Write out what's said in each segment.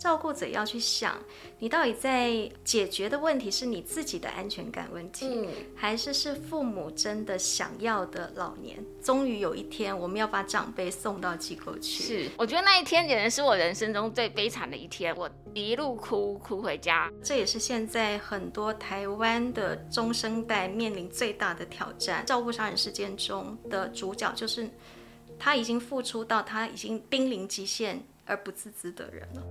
照顾者要去想，你到底在解决的问题是你自己的安全感问题，还是父母真的想要的老年，终于有一天我们要把长辈送到机构去。是，我觉得那一天也是我人生中最悲惨的一天，我一路哭回家。这也是现在很多台湾的中生代面临最大的挑战。照顾杀人事件中的主角就是他已经付出到他已经濒临极限而不自知的人了。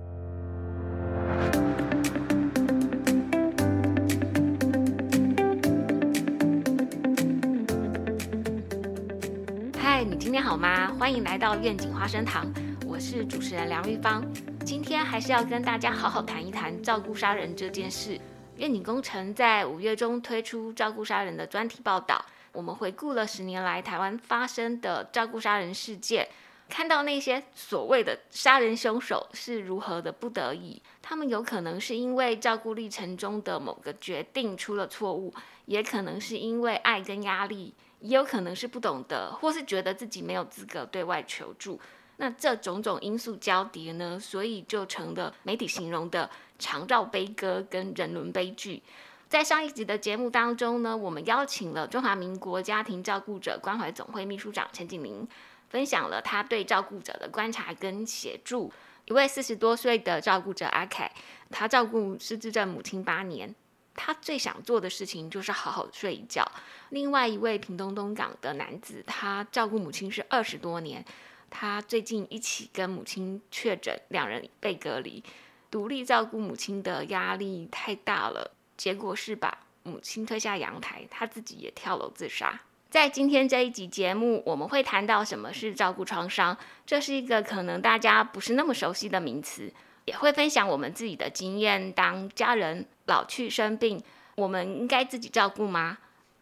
嗨，你今天好吗？欢迎来到愿景花生堂，我是主持人梁玉芳。今天还是要跟大家好好谈一谈照顾杀人这件事。愿景工程在5月中推出照顾杀人的专题报道，我们回顾了10年来台湾发生的照顾杀人事件，看到那些所谓的杀人凶手是如何的不得已，他们有可能是因为照顾历程中的某个决定出了错误，也可能是因为爱跟压力，也有可能是不懂得或是觉得自己没有资格对外求助。那这种种因素交叠呢，所以就成了媒体形容的长照悲歌跟人伦悲剧。在上一集的节目当中呢，我们邀请了中华民国家庭照顾者关怀总会秘书长陈景玲，分享了他对照顾者的观察跟协助。一位40多岁的照顾者阿凯，他照顾失智症母亲8年，他最想做的事情就是好好睡一觉。另外一位屏东东港的男子，他照顾母亲是20多年，他最近一起跟母亲确诊，2人被隔离，独立照顾母亲的压力太大了，结果是把母亲推下阳台，他自己也跳楼自杀。在今天这一集节目，我们会谈到什么是照顾创伤，这是一个可能大家不是那么熟悉的名词，也会分享我们自己的经验。当家人老去生病，我们应该自己照顾吗？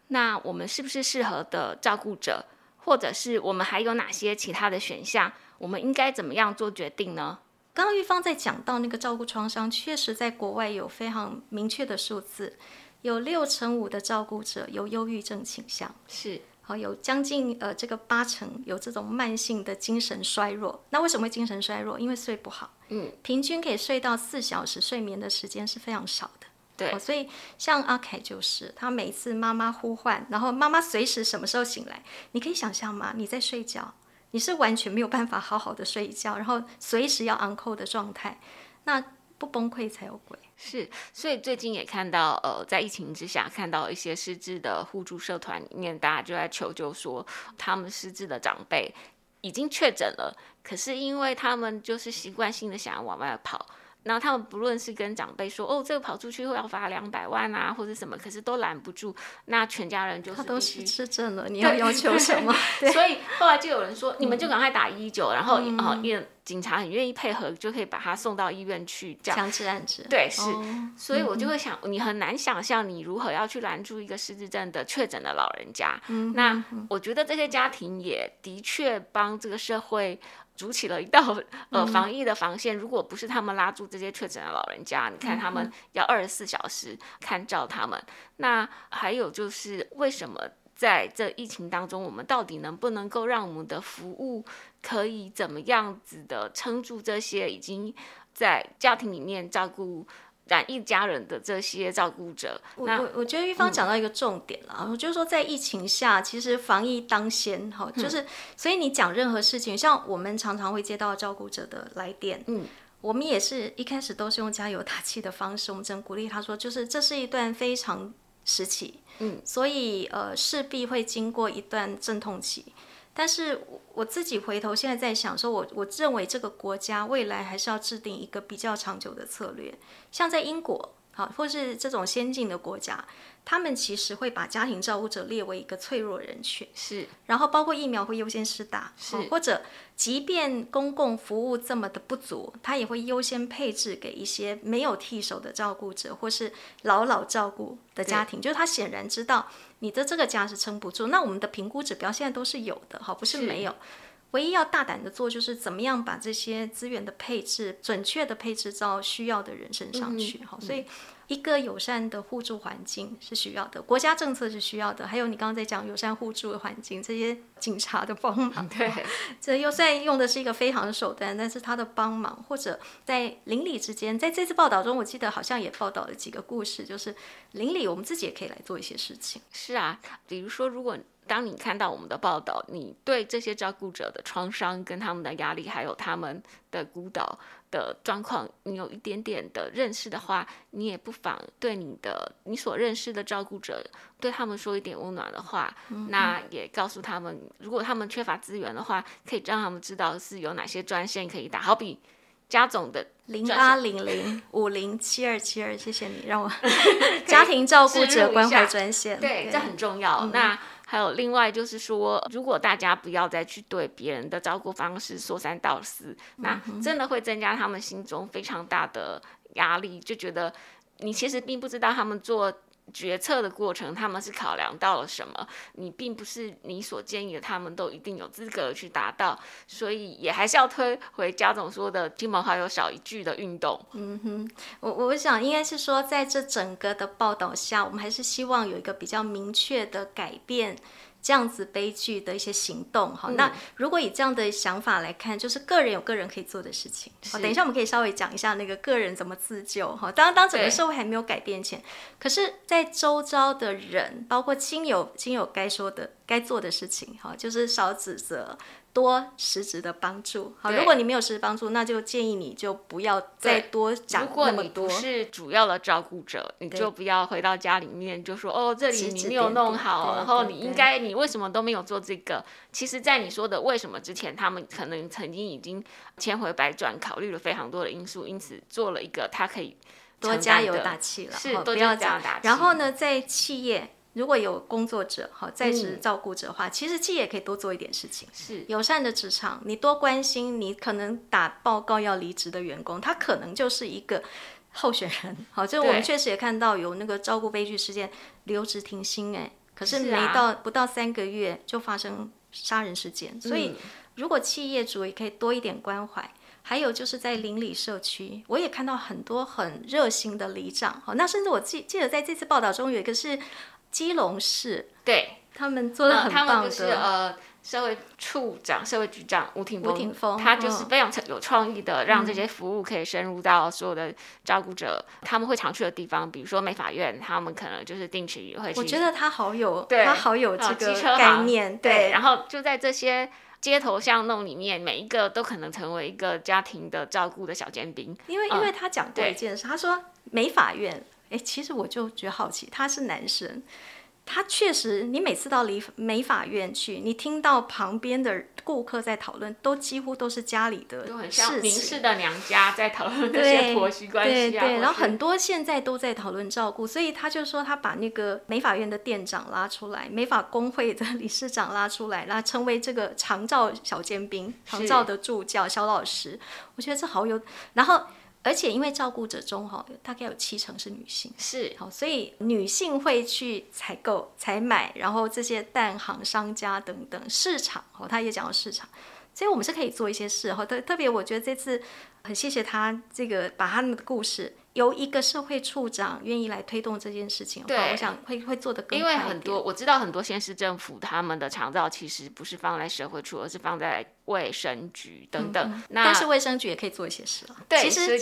那我们是不是适合的照顾者，或者是我们还有哪些其他的选项，我们应该怎么样做决定呢？刚刚玉芳在讲到那个照顾创伤，确实在国外有非常明确的数字，有65%的照顾者有忧郁症倾向，是，有将近这个8成有这种慢性的精神衰弱。那为什么会精神衰弱？因为睡不好，平均可以睡到4小时，睡眠的时间是非常少的。对，所以像阿凯就是，他每次妈妈呼唤，然后妈妈随时什么时候醒来，你可以想象吗？你在睡觉。你是完全没有办法好好的睡一觉，然后随时要 on call 的状态，那不崩溃才有鬼。是，所以最近也看到在疫情之下看到一些失智的互助社团里面，大家就在求救说他们失智的长辈已经确诊了，可是因为他们就是习惯性的想要往外跑，然后他们不论是跟长辈说这个跑出去会要罚200万啊或者什么，可是都拦不住，那全家人就是他都失智症了，你要要求什么？所以后来就有人说你们就赶快打119，然后警察很愿意配合，就可以把他送到医院去，这样强制安置。对，是，所以我就会想，你很难想象你如何要去拦住一个失智症的确诊的老人家。那我觉得这些家庭也的确帮这个社会筑起了一道防疫的防线，如果不是他们拉住这些确诊的老人家，你看他们要24小时看照他们。那还有就是为什么在这疫情当中，我们到底能不能够让我们的服务可以怎么样子的撑住这些已经在家庭里面照顾染疫家人的这些照顾者？我觉得玉芳讲到一个重点啦，我就是说在疫情下其实防疫当先，就是所以你讲任何事情，像我们常常会接到照顾者的来电，我们也是一开始都是用加油打气的方式，我们真鼓励他说就是这是一段非常时期，所以势必会经过一段阵痛期。但是我自己回头现在在想说，我认为这个国家未来还是要制定一个比较长久的策略，像在英国或是这种先进的国家，他们其实会把家庭照顾者列为一个脆弱人群，是，然后包括疫苗会优先施打，是，或者即便公共服务这么的不足，他也会优先配置给一些没有替手的照顾者或是老老照顾的家庭，就是他显然知道你的这个家是撑不住，那我们的评估指标现在都是有的，不是没有，唯一要大胆的做就是怎么样把这些资源的配置准确的配置到需要的人身上去。好，所以一个友善的互助环境是需要的，国家政策是需要的，还有你刚刚在讲友善互助的环境，这些警察的帮忙，对，这虽然用的是一个非常的手段，但是他的帮忙或者在邻里之间，在这次报道中我记得好像也报道了几个故事，就是邻里我们自己也可以来做一些事情。是啊，比如说如果当你看到我们的报道，你对这些照顾者的创伤跟他们的压力还有他们的孤岛的状况你有一点点的认识的话，你也不妨对你所认识的照顾者对他们说一点温暖的话，那也告诉他们如果他们缺乏资源的话可以让他们知道是有哪些专线可以打，好比家总的0800507272，谢谢你让我家庭照顾者关怀专线， 对，这很重要。那还有另外就是说，如果大家不要再去对别人的照顾方式说三道四，那真的会增加他们心中非常大的压力，就觉得你其实并不知道他们做决策的过程他们是考量到了什么，你并不是你所建议的他们都一定有资格去达到，所以也还是要推回家总说的亲朋好友少一句的运动。我想应该是说在这整个的报道下，我们还是希望有一个比较明确的改变这样子悲剧的一些行动。好，那如果以这样的想法来看，就是个人有个人可以做的事情。好，等一下我们可以稍微讲一下那个个人怎么自救。好，当整个社会还没有改变前，可是在周遭的人包括亲友该说的该做的事情，好，就是少指责多实质的帮助。好，如果你没有实质帮助，那就建议你就不要再多讲那么多。如果你不是主要的照顾者，你就不要回到家里面就说哦，这里你没有弄好，然后你应该你为什么都没有做这个。其实在你说的为什么之前，他们可能曾经已经千回百转考虑了非常多的因素，因此做了一个他可以多加油打气了，是多加油打气。然后呢，在企业如果有工作者在职照顾者的话，其实企业也可以多做一点事情。是友善的职场，你多关心你可能打报告要离职的员工，他可能就是一个候选人。好，就我们确实也看到有那个照顾悲剧事件，留职停薪，可是不到3个月就发生杀人事件。所以如果企业主也可以多一点关怀。还有就是在邻里社区，我也看到很多很热心的里长。好，那甚至我记得在这次报道中有一个是基隆市，对，他们做的很棒的，他们就是社会处长、社会局长吴廷峰，他就是非常有创意的，让这些服务可以深入到所有的照顾者他们会常去的地方，比如说美法院，他们可能就是定期会去。我觉得他好有这个概念，对。然后就在这些街头巷弄里面，每一个都可能成为一个家庭的照顾的小尖兵。因为他讲过一件事，他说美法院。其实我就觉得好奇，他是男生，他确实你每次到美法院去，你听到旁边的顾客在讨论都几乎都是家里的事情，都很像民事的娘家在讨论这些婆媳关系啊。对，然后很多现在都在讨论照顾，所以他就说他把那个美法院的店长拉出来，美法工会的理事长拉出来，他成为这个长照小尖兵，长照的助教小老师。我觉得这好有，然后而且因为照顾者中大概有70%是女性，是好，所以女性会去采购采买，然后这些蛋行商家等等市场，他也讲到市场，所以我们是可以做一些事。特别我觉得这次很谢谢他这个把他们的故事由一个社会处长愿意来推动这件事情，对，我想 会做得更快一点。因为很多我知道很多县市政府他们的长照其实不是放在社会处，而是放在卫生局等等。那但是卫生局也可以做一些事了。对，其实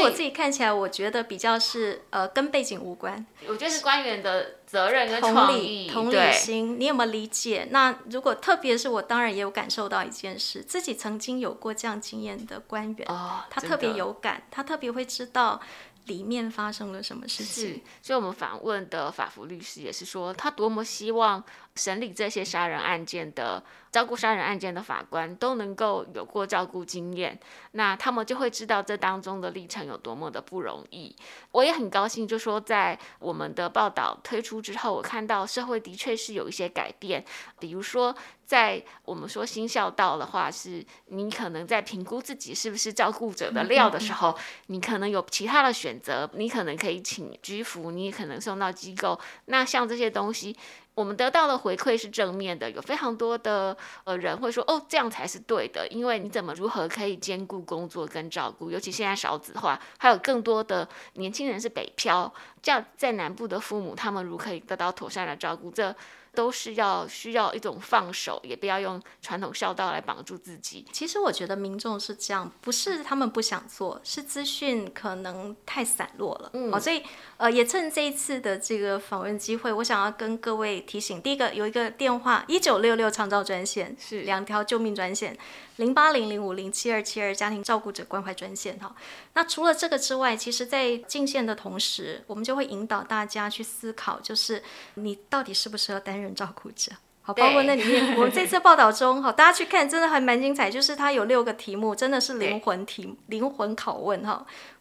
我自己看起来，我觉得比较是跟背景无关。我觉得是官员的责任跟创意、同理心，你有没有理解？那如果特别是我，当然也有感受到一件事，自己曾经有过这样经验的官员，他特别有感，他特别会知道里面发生了什么事情。所以我们访问的法服律师也是说，他多么希望审理这些杀人案件的照顾杀人案件的法官都能够有过照顾经验，那他们就会知道这当中的历程有多么的不容易。我也很高兴就说在我们的报道推出之后，我看到社会的确是有一些改变。比如说在我们说新孝道的话，是你可能在评估自己是不是照顾者的料的时候，你可能有其他的选择，你可能可以请居服，你可能送到机构。那像这些东西我们得到的回馈是正面的，有非常多的人会说哦，这样才是对的，因为你怎么如何可以兼顾工作跟照顾，尤其现在少子化，还有更多的年轻人是北漂，这样在南部的父母他们如何可以得到妥善的照顾，这都是要需要一种放手，也不要用传统孝道来绑住自己。其实我觉得民众是这样，不是他们不想做，是资讯可能太散落了、所以也趁这一次的这个访问机会，我想要跟各位提醒，第一个有一个电话1966长照专线，是两条救命专线，08005072722家庭照顾者关怀专线。那除了这个之外，其实在进线的同时，我们就会引导大家去思考，就是你到底适不适合担任照顾者。好，包括那里面我们这次报道中大家去看真的还蛮精彩，就是它有6个题目，真的是灵魂拷问，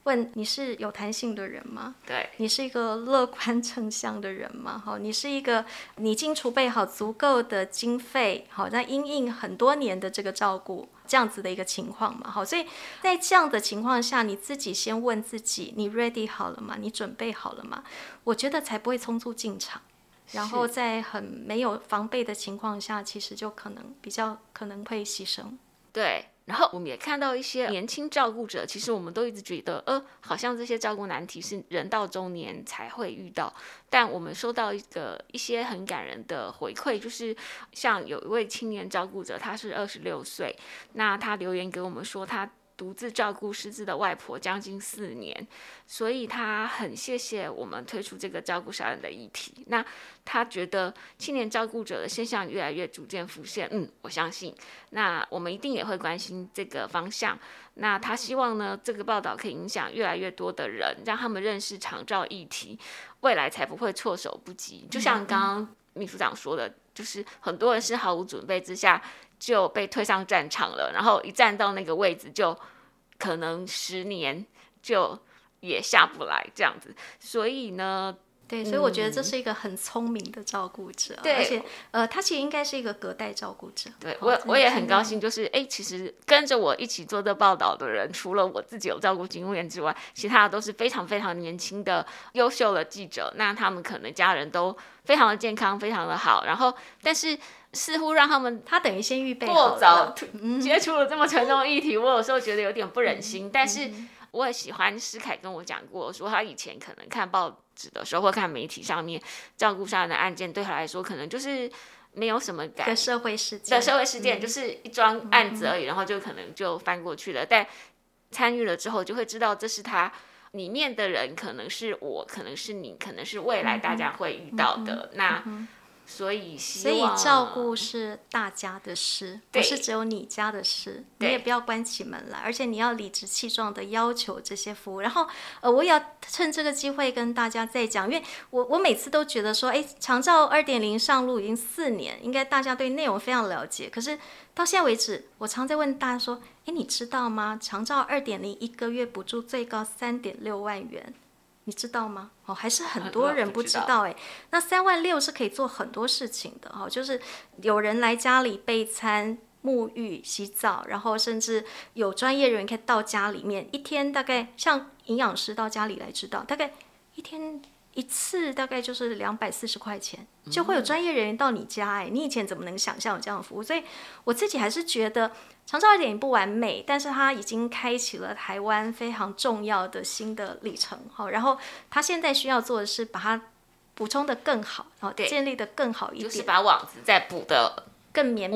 问你是有弹性的人吗？对，你是一个乐观正向的人吗？你是一个你已经储备好足够的经费，好那因应很多年的这个照顾这样子的一个情况嘛，好，所以在这样的情况下，你自己先问自己，你 ready 好了吗？你准备好了吗？我觉得才不会匆促进场，然后在很没有防备的情况下，其实就可能比较可能会牺牲。对，然后我们也看到一些年轻照顾者，其实我们都一直觉得好像这些照顾难题是人到中年才会遇到，但我们收到一些很感人的回馈，就是像有一位青年照顾者，他是26岁，那他留言给我们说他独自照顾失智的外婆将近4年，所以他很谢谢我们推出这个照顾小人的议题。那他觉得青年照顾者的现象越来越逐渐浮现，我相信那我们一定也会关心这个方向。那他希望呢，这个报道可以影响越来越多的人，让他们认识长照议题，未来才不会措手不及。就像刚刚秘书长说的，就是很多人是毫无准备之下就被推上战场了，然后一站到那个位置就可能10年就也下不来这样子。所以呢，对，所以我觉得这是一个很聪明的照顾者，对，而且他其实应该是一个隔代照顾者。对，我也很高兴，就是其实跟着我一起做这报道的人，除了我自己有照顾经验之外，其他的都是非常非常年轻的优秀的记者。那他们可能家人都非常的健康，非常的好，然后但是似乎让他们他等于先预备过早接触了这么沉重的议题，我有时候觉得有点不忍心。但是我也喜欢诗凯跟我讲过，说他以前可能看报纸的时候或看媒体上面照顾杀人的案件，对他来说可能就是没有什么感的社会事件，就是一桩案子而已，然后就可能就翻过去了。但参与了之后就会知道，这是他里面的人，可能是我，可能是你，可能是未来大家会遇到的。那所以照顾是大家的事，不是只有你家的事，你也不要关起门来，而且你要理直气壮的要求这些服务。然后我也要趁这个机会跟大家再讲，因为我每次都觉得说长照 2.0 上路已经4年，应该大家对内容非常了解，可是到现在为止，我常在问大家说你知道吗？长照 2.0 一个月补助最高3.6万元，你知道吗？还是很多人不知道。那3.6万是可以做很多事情的，就是有人来家里备餐、沐浴、洗澡，然后甚至有专业人员可以到家里面，一天大概像营养师到家里来指导，大概一天一次大概就是240块钱，就会有专业人员到你家。你以前怎么能想象有这样的服务？所以我自己还是觉得长照一点也不完美，但是它已经开启了台湾非常重要的新的里程。然后它现在需要做的是把它补充的更好，然后建立的更好一点，就是把网子再补的更绵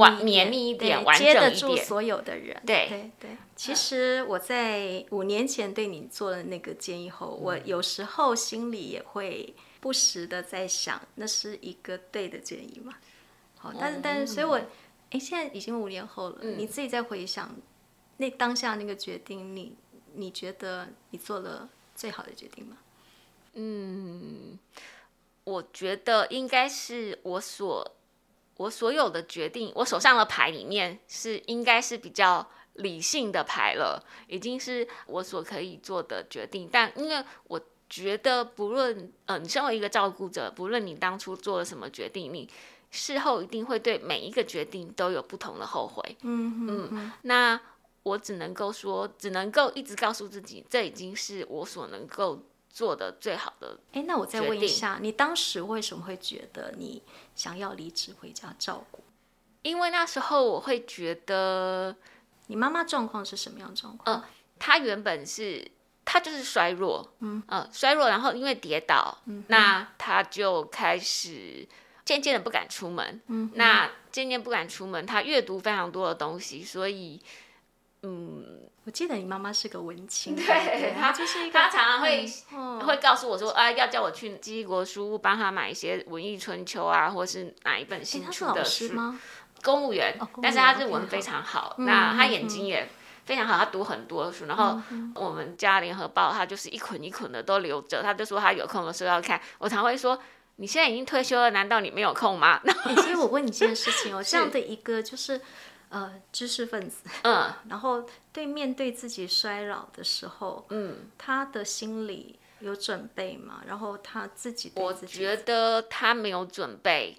密一点，完整一点，接得住所有的人。对，其实我在5年前对你做了那个建议后，我有时候心里也会不时的在想，那是一个对的建议吗？好，但是所以我现在已经5年后了，你自己再回想那当下那个决定，你觉得你做了最好的决定吗？我觉得应该是我所有的决定，我手上的牌里面是应该是比较理性的牌了，已经是我所可以做的决定。但因为我觉得不论你身为一个照顾者，不论你当初做了什么决定，你事后一定会对每一个决定都有不同的后悔。那我只能够一直告诉自己，这已经是我所能够做的最好的决定。那我再问一下，你当时为什么会觉得你想要离职回家照顾？因为那时候我会觉得，你妈妈状况是什么样的状况？她原本是她就是衰弱，衰弱，然后因为跌倒，那她就开始渐渐的不敢出门，那渐渐不敢出门，她阅读非常多的东西，所以我记得你妈妈是个文青，对，她就是一个，她常常会告诉我说，要叫我去奇异国书屋帮她买一些文艺春秋啊，或是哪一本新出的书。她是老师吗？公务员，但是她日文非常好，那她眼睛也非常好，她读很多书，然后我们家联合报她就是一捆一捆的都留着，她就说她有空的时候要看。我常会说，你现在已经退休了，难道你没有空吗？所以我问你这件事情这样的一个就是知识分子，然后对面对自己衰老的时候，他的心理有准备吗？然后他自己对自己，我觉得他没有准备。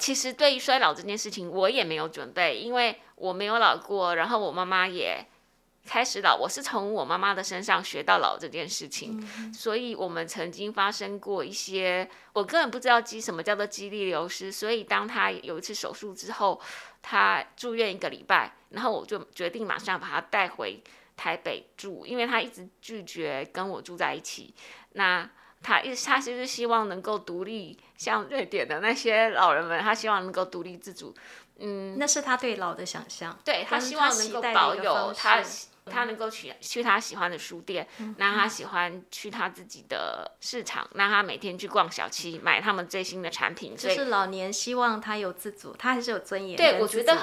其实对于衰老这件事情，我也没有准备，因为我没有老过，然后我妈妈也开始老，我是从我妈妈的身上学到老这件事情。所以我们曾经发生过一些，我根本不知道什么叫做肌力流失，所以当他有一次手术之后，他住院1个礼拜，然后我就决定马上把他带回台北住，因为他一直拒绝跟我住在一起。那他就是希望能够独立，像瑞典的那些老人们，他希望能够独立自主。那是他对老的想象，对，他希望能够保有他能够去他喜欢的书店，那他喜欢去他自己的市场，那他每天去逛小七买他们最新的产品，就是老年希望他有自主，他还是有尊严。对，我觉得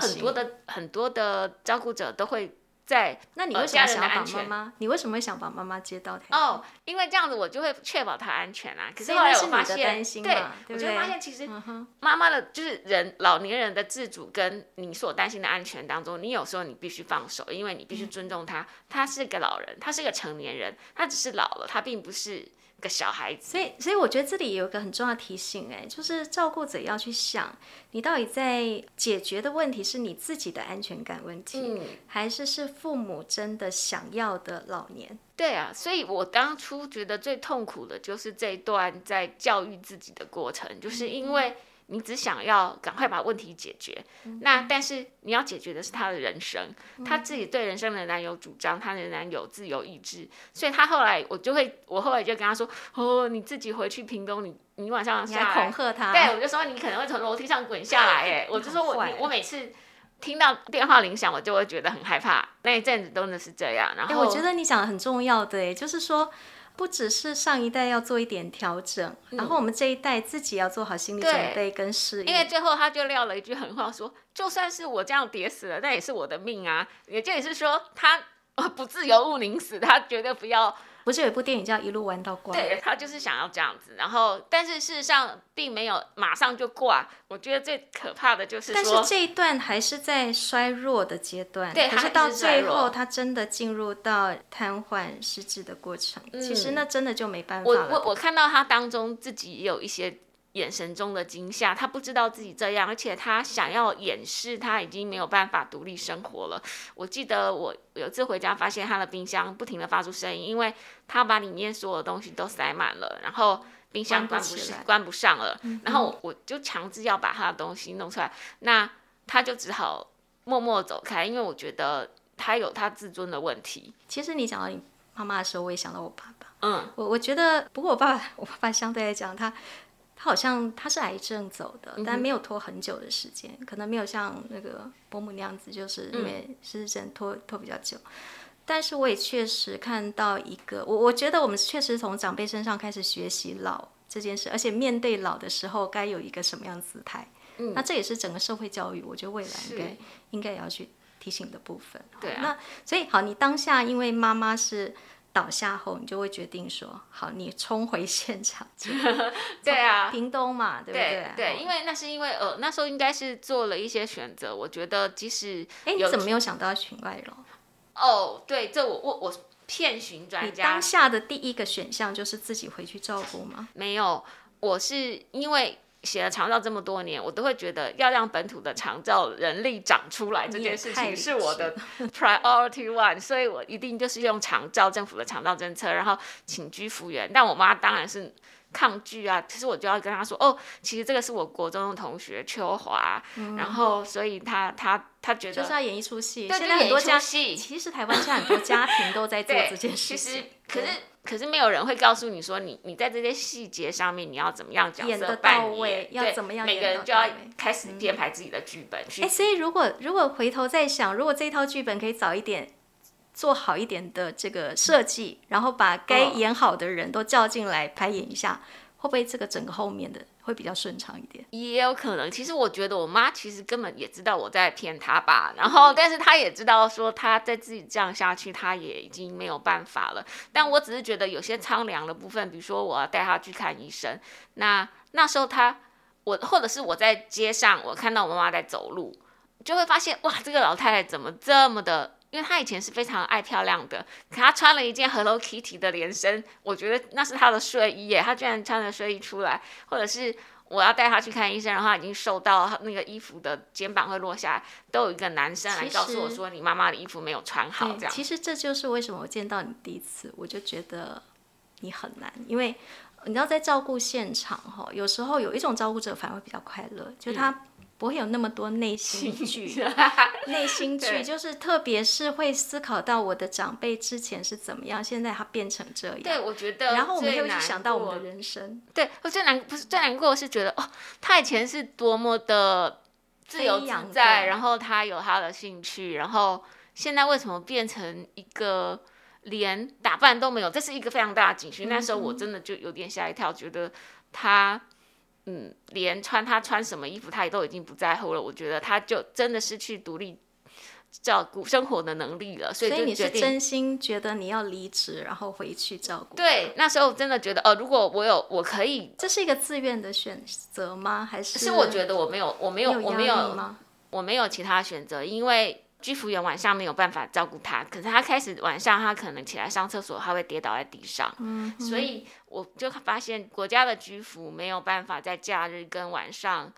很多的照顾者都会在。那你为什么想把妈妈？你为什么会想把妈妈接到台湾？因为这样子我就会确保她安全啦。可是后来我发现，对不对？我就发现其实妈妈的就是老年人的自主跟你所担心的安全当中，你有时候你必须放手，因为你必须尊重她。她是个老人，她是个成年人，她只是老了，她并不是个小孩子。所以我觉得这里有一个很重要的提醒，就是照顾者要去想，你到底在解决的问题是你自己的安全感问题，还是父母真的想要的老年？对啊，所以我当初觉得最痛苦的就是这一段在教育自己的过程，就是因为你只想要赶快把问题解决，那但是你要解决的是他的人生，他自己对人生仍然有主张，他仍然有自由意志，所以他后来我后来就跟他说，你自己回去屏东，你晚上下来，你还恐吓他？对，我就说你可能会从楼梯上滚下来，我就说我每次听到电话铃响，我就会觉得很害怕，那一阵子真的是这样。然后我觉得你讲的很重要的，就是说不只是上一代要做一点调整，然后我们这一代自己要做好心理准备跟适应。因为最后他就撂了一句狠话说，就算是我这样跌死了，那也是我的命啊，也就是说他不自由勿宁死，他绝对不要。不是有一部电影叫《一路玩到挂》？对，他就是想要这样子，然后但是事实上并没有马上就挂。我觉得最可怕的就是说，但是这一段还是在衰弱的阶段，对，可是到最后他真的进入到瘫痪失智的过程，其实那真的就没办法了。我看到他当中自己也有一些眼神中的惊吓，他不知道自己这样，而且他想要掩饰他已经没有办法独立生活了。我记得我有次回家发现他的冰箱不停的发出声音，因为他把里面所有东西都塞满了，然后冰箱关不上了，然后我就强制要把他的东西弄出来，那他就只好默默走开，因为我觉得他有他自尊的问题。其实你讲到你妈妈的时候，我也想到我爸爸。我觉得，不过我爸爸相对来讲他好像他是癌症走的，但没有拖很久的时间，可能没有像那个伯母那样子，就是因为失智症拖比较久。但是我也确实看到一个，我觉得我们确实从长辈身上开始学习老这件事，而且面对老的时候该有一个什么样的姿态。那这也是整个社会教育，我觉得未来应该也要去提醒的部分。对啊，那所以好，你当下因为妈妈是倒下后，你就会决定说，好，你冲回现场。对啊，屏东嘛，对不对？对，因为那是因为那时候应该是做了一些选择。我觉得即使你怎么没有想到要寻外劳？对，这我遍寻专家。你当下的第一个选项就是自己回去照顾吗？没有，我是因为写了长照这么多年，我都会觉得要让本土的长照人力长出来这件事情是我的 priority one， 所以我一定就是用长照政府的长照政策，然后请居服员。但我妈当然是抗拒啊，其实我就要跟她说，哦，其实这个是我国中的同学秋华，然后所以她觉得就是要演一出戏，现在很多家戏，其实台湾现在很多家庭都在做这件事情，其实可是没有人会告诉你说你在这些细节上面你要怎么样角色扮演，要怎么样演，每个人就要开始编排自己的剧本去。所以如果回头再想，如果这套剧本可以早一点做好一点的这个设计，然后把该演好的人都叫进来排演一下，会不会这个整个后面的会比较顺畅一点？也有可能。其实我觉得我妈其实根本也知道我在骗她吧，然后但是她也知道说她再自己这样下去她也已经没有办法了。但我只是觉得有些苍凉的部分，比如说我要带她去看医生，那时候我或者是我在街上我看到我妈妈在走路，就会发现哇，这个老太太怎么这么的，因为她以前是非常爱漂亮的，可她穿了一件 Hello Kitty 的连身，我觉得那是她的睡衣耶，她居然穿着睡衣出来。或者是我要带她去看医生，然后她已经瘦到那个衣服的肩膀会落下来，都有一个男生来告诉我说你妈妈的衣服没有穿好这样。其实这就是为什么我见到你第一次我就觉得你很难，因为你知道在照顾现场，有时候有一种照顾者反而会比较快乐，就是他不会有那么多内心剧内心剧就是特别是会思考到我的长辈之前是怎么样，现在他变成这样。对，我觉得然后我们又去想到我们的人生。对，我最难过是觉得哦，他以前是多么的自由自在，然后他有他的兴趣，然后现在为什么变成一个连打扮都没有，这是一个非常大的警讯。那时候我真的就有点吓一跳，觉得他连他穿什么衣服他也都已经不在乎了，我觉得他就真的失去独立照顾生活的能力了。所以你是真心觉得你要离职然后回去照顾？对，那时候真的觉得如果我可以。这是一个自愿的选择吗？还是我觉得我没有其他选择，因为居服员晚上没有办法照顾他，可是他开始晚上他可能起来上厕所他会跌倒在地上，所以我就发现国家的居服没有办法在假日跟晚上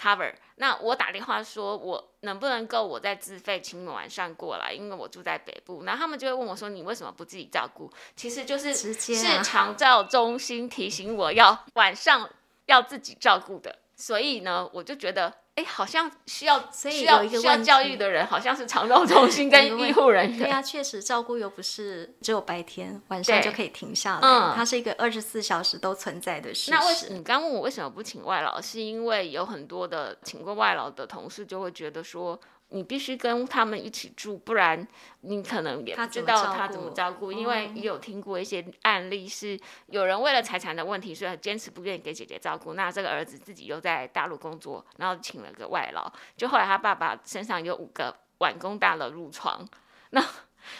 cover。 那我打电话说我能不能够我在自费请你晚上过来，因为我住在北部，然后他们就会问我说你为什么不自己照顾，其实就是直接是长照中心提醒我要晚上要自己照顾的。所以呢我就觉得好像需要教育的人好像是长照中心跟医护人员。对啊，确实照顾又不是只有白天晚上就可以停下来，它是一个24小时都存在的事实。那你刚问我为什么不请外劳，是因为有很多的请过外劳的同事就会觉得说你必须跟他们一起住，不然你可能也不知道他怎么照顾。因为也有听过一些案例是有人为了财产的问题所以坚持不愿意给姐姐照顾，那这个儿子自己又在大陆工作，然后请了个外劳，就后来他爸爸身上有5个碗公大的褥疮。那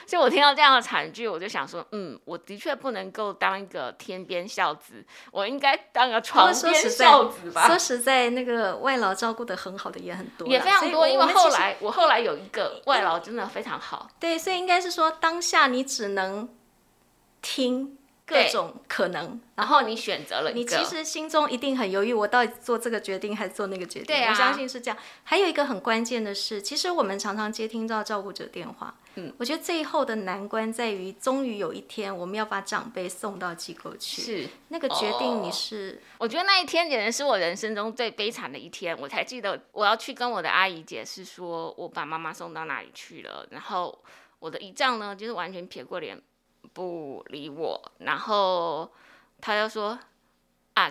所以我听到这样的惨剧，我就想说我的确不能够当一个天边孝子，我应该当个床边孝子吧。说实在那个外劳照顾得很好的也很多，也非常多。因为我后来有一个外劳真的非常好。对，所以应该是说当下你只能听各种可能，然后你选择了一个，你其实心中一定很犹豫，我到底做这个决定还是做那个决定。对，我相信是这样。还有一个很关键的是，其实我们常常接听到照顾者电话，我觉得最后的难关在于，终于有一天我们要把长辈送到机构去，是那个决定你是我觉得那一天简直是我人生中最悲惨的一天。我才记得我要去跟我的阿姨解释说我把妈妈送到哪里去了，然后我的姨丈呢就是完全撇过脸不理我，然后他就说啊，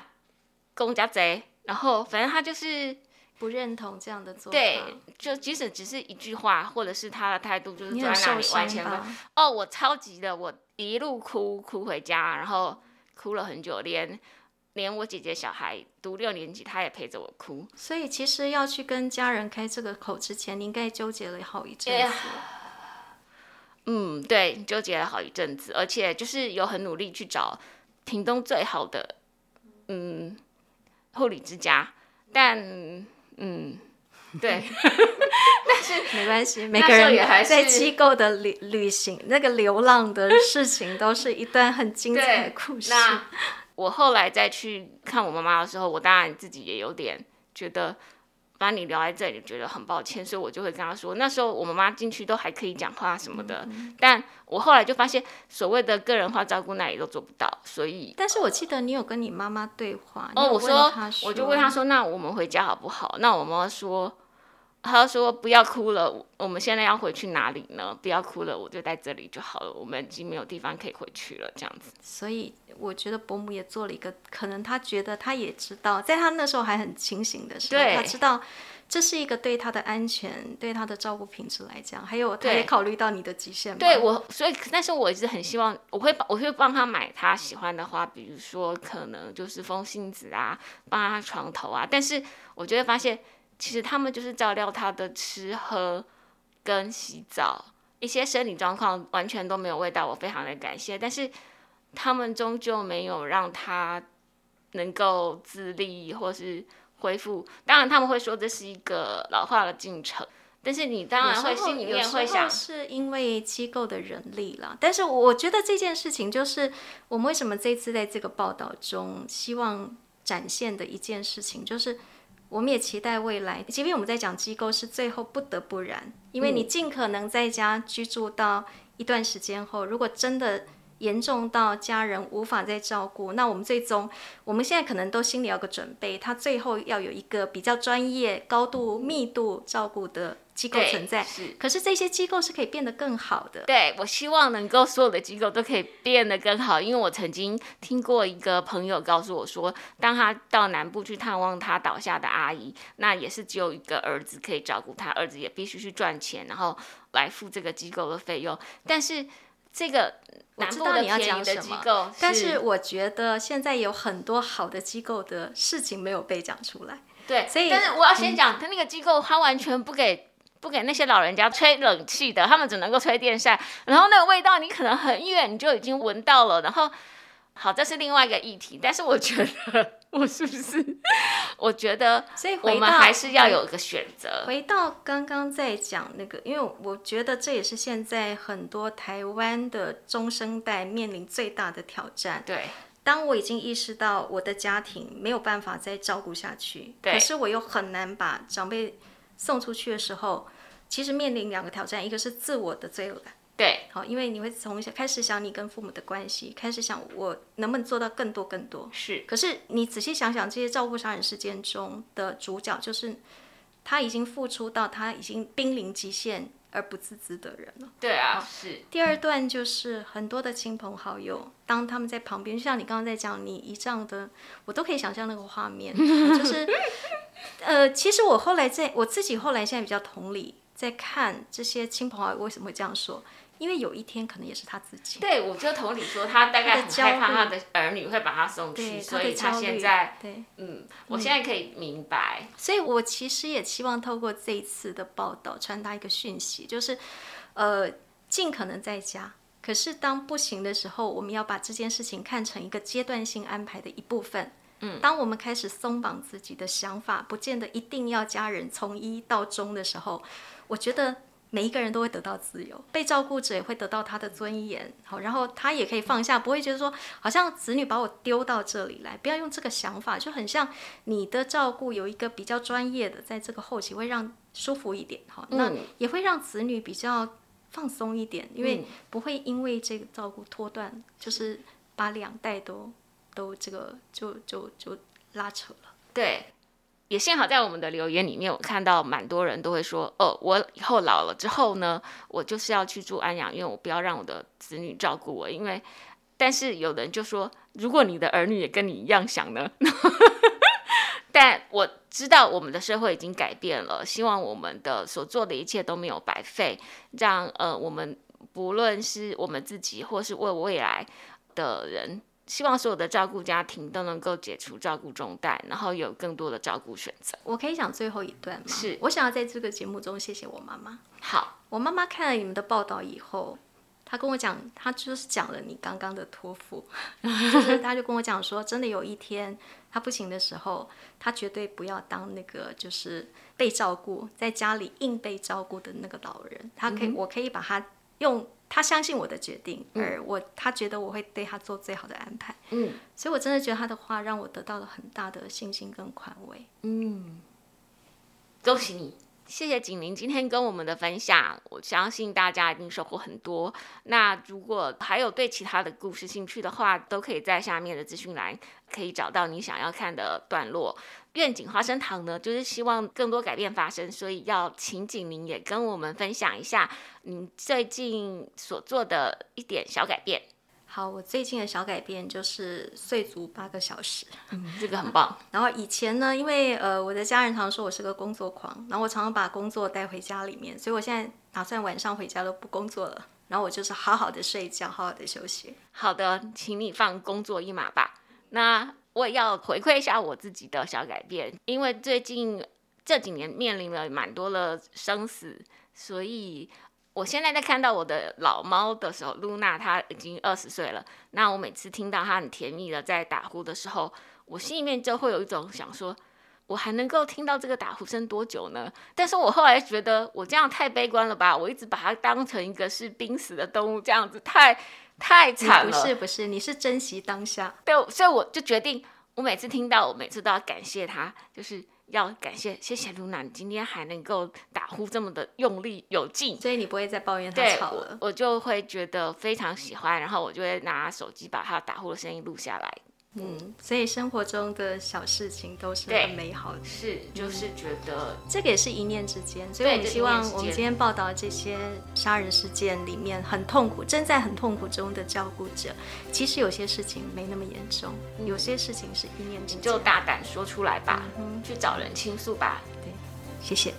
公家贼，然后反正他就是不认同这样的做法。对，就即使只是一句话，或者是他的态度，就是坐在那里完全我超级的，我一路哭回家，然后哭了很久，连我姐姐小孩读6年级，她也陪着我哭。所以其实要去跟家人开这个口之前，你应该纠结了好一阵子。对，纠结了好一阵子，而且就是有很努力去找屏东最好的护理之家，但对但是没关系，每个人在机构的旅行那个流浪的事情都是一段很精彩的故事。那我后来再去看我妈妈的时候，我当然自己也有点觉得把你留在这里觉得很抱歉，所以我就会跟她说，那时候我妈妈进去都还可以讲话什么的，但我后来就发现所谓的个人化照顾那里都做不到，所以。但是我记得你有跟你妈妈对话，你有问她说，我就问她说，那我们回家好不好？那我妈妈说，她说不要哭了，我们现在要回去哪里呢？不要哭了，我就在这里就好了，我们已经没有地方可以回去了，这样子。所以我觉得伯母也做了一个，可能她觉得她也知道，在她那时候还很清醒的时候，她知道这是一个对她的安全、对她的照顾品质来讲，还有她也考虑到你的极限。对，我所以那时候我一直很希望，我会帮她买她喜欢的花，比如说可能就是风信子啊，帮她床头啊，但是我就会发现。其实他们就是照料他的吃喝跟洗澡，一些生理状况完全都没有味道，我非常的感谢，但是他们终究没有让他能够自立或是恢复。当然他们会说这是一个老化的进程，但是你当然会心里面会想，有时候是因为机构的人力啦。但是我觉得这件事情就是我们为什么这次在这个报道中希望展现的一件事情，就是我们也期待未来，即便我们在讲机构是最后不得不然，因为你尽可能在家居住到一段时间后，如果真的严重到家人无法再照顾，那我们最终，我们现在可能都心里有个准备，他最后要有一个比较专业、高度、密度照顾的机构存在。可是这些机构是可以变得更好的。对，我希望能够所有的机构都可以变得更好，因为我曾经听过一个朋友告诉我说，当他到南部去探望他倒下的阿姨，那也是只有一个儿子可以照顾他，儿子也必须去赚钱，然后来付这个机构的费用。但是这个我知道你要讲什么，但是我觉得现在有很多好的机构的事情没有被讲出来。对，所以但是我要先讲，他那个机构他完全不给那些老人家吹冷气的，他们只能够吹电扇，然后那个味道你可能很远你就已经闻到了。然后好，这是另外一个议题，但是我觉得我是不是我觉得我们还是要有一个选择。回到刚刚在讲那个，因为我觉得这也是现在很多台湾的中生代面临最大的挑战。对，当我已经意识到我的家庭没有办法再照顾下去，可是我又很难把长辈送出去的时候，其实面临两个挑战，一个是自我的罪恶感。对，好，因为你会从开始想你跟父母的关系，开始想我能不能做到更多更多。是，可是你仔细想想，这些照顾杀人事件中的主角，就是他已经付出到他已经濒临极限而不自知的人了。对啊，是。第二段就是很多的亲朋好友，当他们在旁边，就像你刚刚在讲你姨丈的，我都可以想象那个画面，就是。其实我自己后来现在比较同理，在看这些亲朋好友为什么会这样说，因为有一天可能也是他自己。对，我就同理说，他大概很害怕他的儿女会把他送去，所以他现在，对，我现在可以明白。所以我其实也希望透过这一次的报道，传达一个讯息，就是，尽可能在家。可是当不行的时候，我们要把这件事情看成一个阶段性安排的一部分。当我们开始松绑自己的想法，不见得一定要家人从一到终的时候，我觉得每一个人都会得到自由，被照顾者也会得到他的尊严，然后他也可以放下，不会觉得说好像子女把我丢到这里来，不要用这个想法，就很像你的照顾有一个比较专业的，在这个后期会让舒服一点，那也会让子女比较放松一点，因为不会因为这个照顾拖断，就是把两代都这个就拉扯了。对，也幸好在我们的留言里面，我看到蛮多人都会说，哦，我以后老了之后呢，我就是要去住安养院，我不要让我的子女照顾我，因为，但是有人就说，如果你的儿女也跟你一样想呢？但我知道我们的社会已经改变了，希望我们的所做的一切都没有白费，让我们不论是我们自己或是为未来的人。希望所有的照顾家庭都能够解除照顾重担，然后有更多的照顾选择。我可以讲最后一段吗？是，我想要在这个节目中谢谢我妈妈。好，我妈妈看了你们的报道以后，她跟我讲，她就是讲了你刚刚的托付，就是她就跟我讲说，真的有一天她不行的时候，她绝对不要当那个就是被照顾，在家里硬被照顾的那个老人，她可以，我可以把她用他相信我的决定，而他觉得我会对他做最好的安排。嗯，所以我真的觉得他的话让我得到了很大的信心跟宽慰。嗯，恭喜你，谢谢景玲今天跟我们的分享，我相信大家一定收获很多。那如果还有对其他的故事兴趣的话，都可以在下面的资讯栏可以找到你想要看的段落。愿景花生堂呢，就是希望更多改变发生，所以要请景玲也跟我们分享一下您最近所做的一点小改变。好，我最近的小改变就是睡足8个小时，这个很棒。然后以前呢，因为我的家人常说我是个工作狂，然后我常常把工作带回家里面，所以我现在打算晚上回家都不工作了，然后我就是好好的睡觉，好好的休息。好的，请你放工作一马吧。那我也要回馈一下我自己的小改变，因为最近这几年面临了蛮多的生死，所以我现在在看到我的老猫的时候，露娜她已经20岁了。那我每次听到她很甜蜜的在打呼的时候，我心里面就会有一种想说，我还能够听到这个打呼声多久呢？但是我后来觉得我这样太悲观了吧，我一直把它当成一个是濒死的动物，这样子太惨了。不是，你是珍惜当下。对，所以我就决定，我每次听到，我每次都要感谢她，就是要感谢，谢谢露娜，你今天还能够打呼这么的用力有劲，所以你不会再抱怨他吵了。对，我就会觉得非常喜欢，然后我就会拿手机把他打呼的声音录下来。嗯，所以生活中的小事情都是很美好的，是，就是觉得这个也是一念之间。所以我们希望我们今天报道这些杀人事件里面很痛苦，正在很痛苦中的照顾者，其实有些事情没那么严重，有些事情是一念之间，你就大胆说出来吧，去找人倾诉吧。对，谢谢。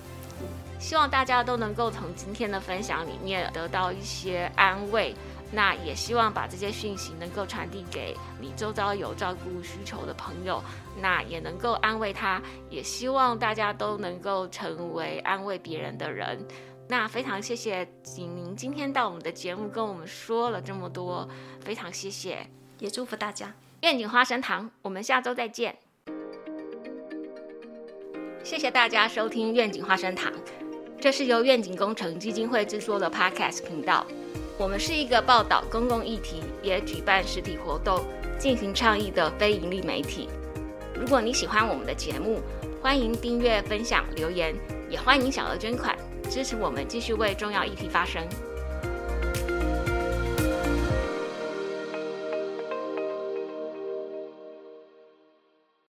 希望大家都能够从今天的分享里面得到一些安慰，那也希望把这些讯息能够传递给你周遭有照顾需求的朋友，那也能够安慰他，也希望大家都能够成为安慰别人的人。那非常谢谢景玲今天到我们的节目跟我们说了这么多，非常谢谢，也祝福大家。愿景花生堂，我们下周再见。谢谢大家收听愿景花生堂，这是由愿景工程基金会制作的 Podcast 频道。我们是一个报道公共议题，也举办实体活动，进行倡议的非盈利媒体。如果你喜欢我们的节目，欢迎订阅、分享、留言，也欢迎小额捐款，支持我们继续为重要议题发声。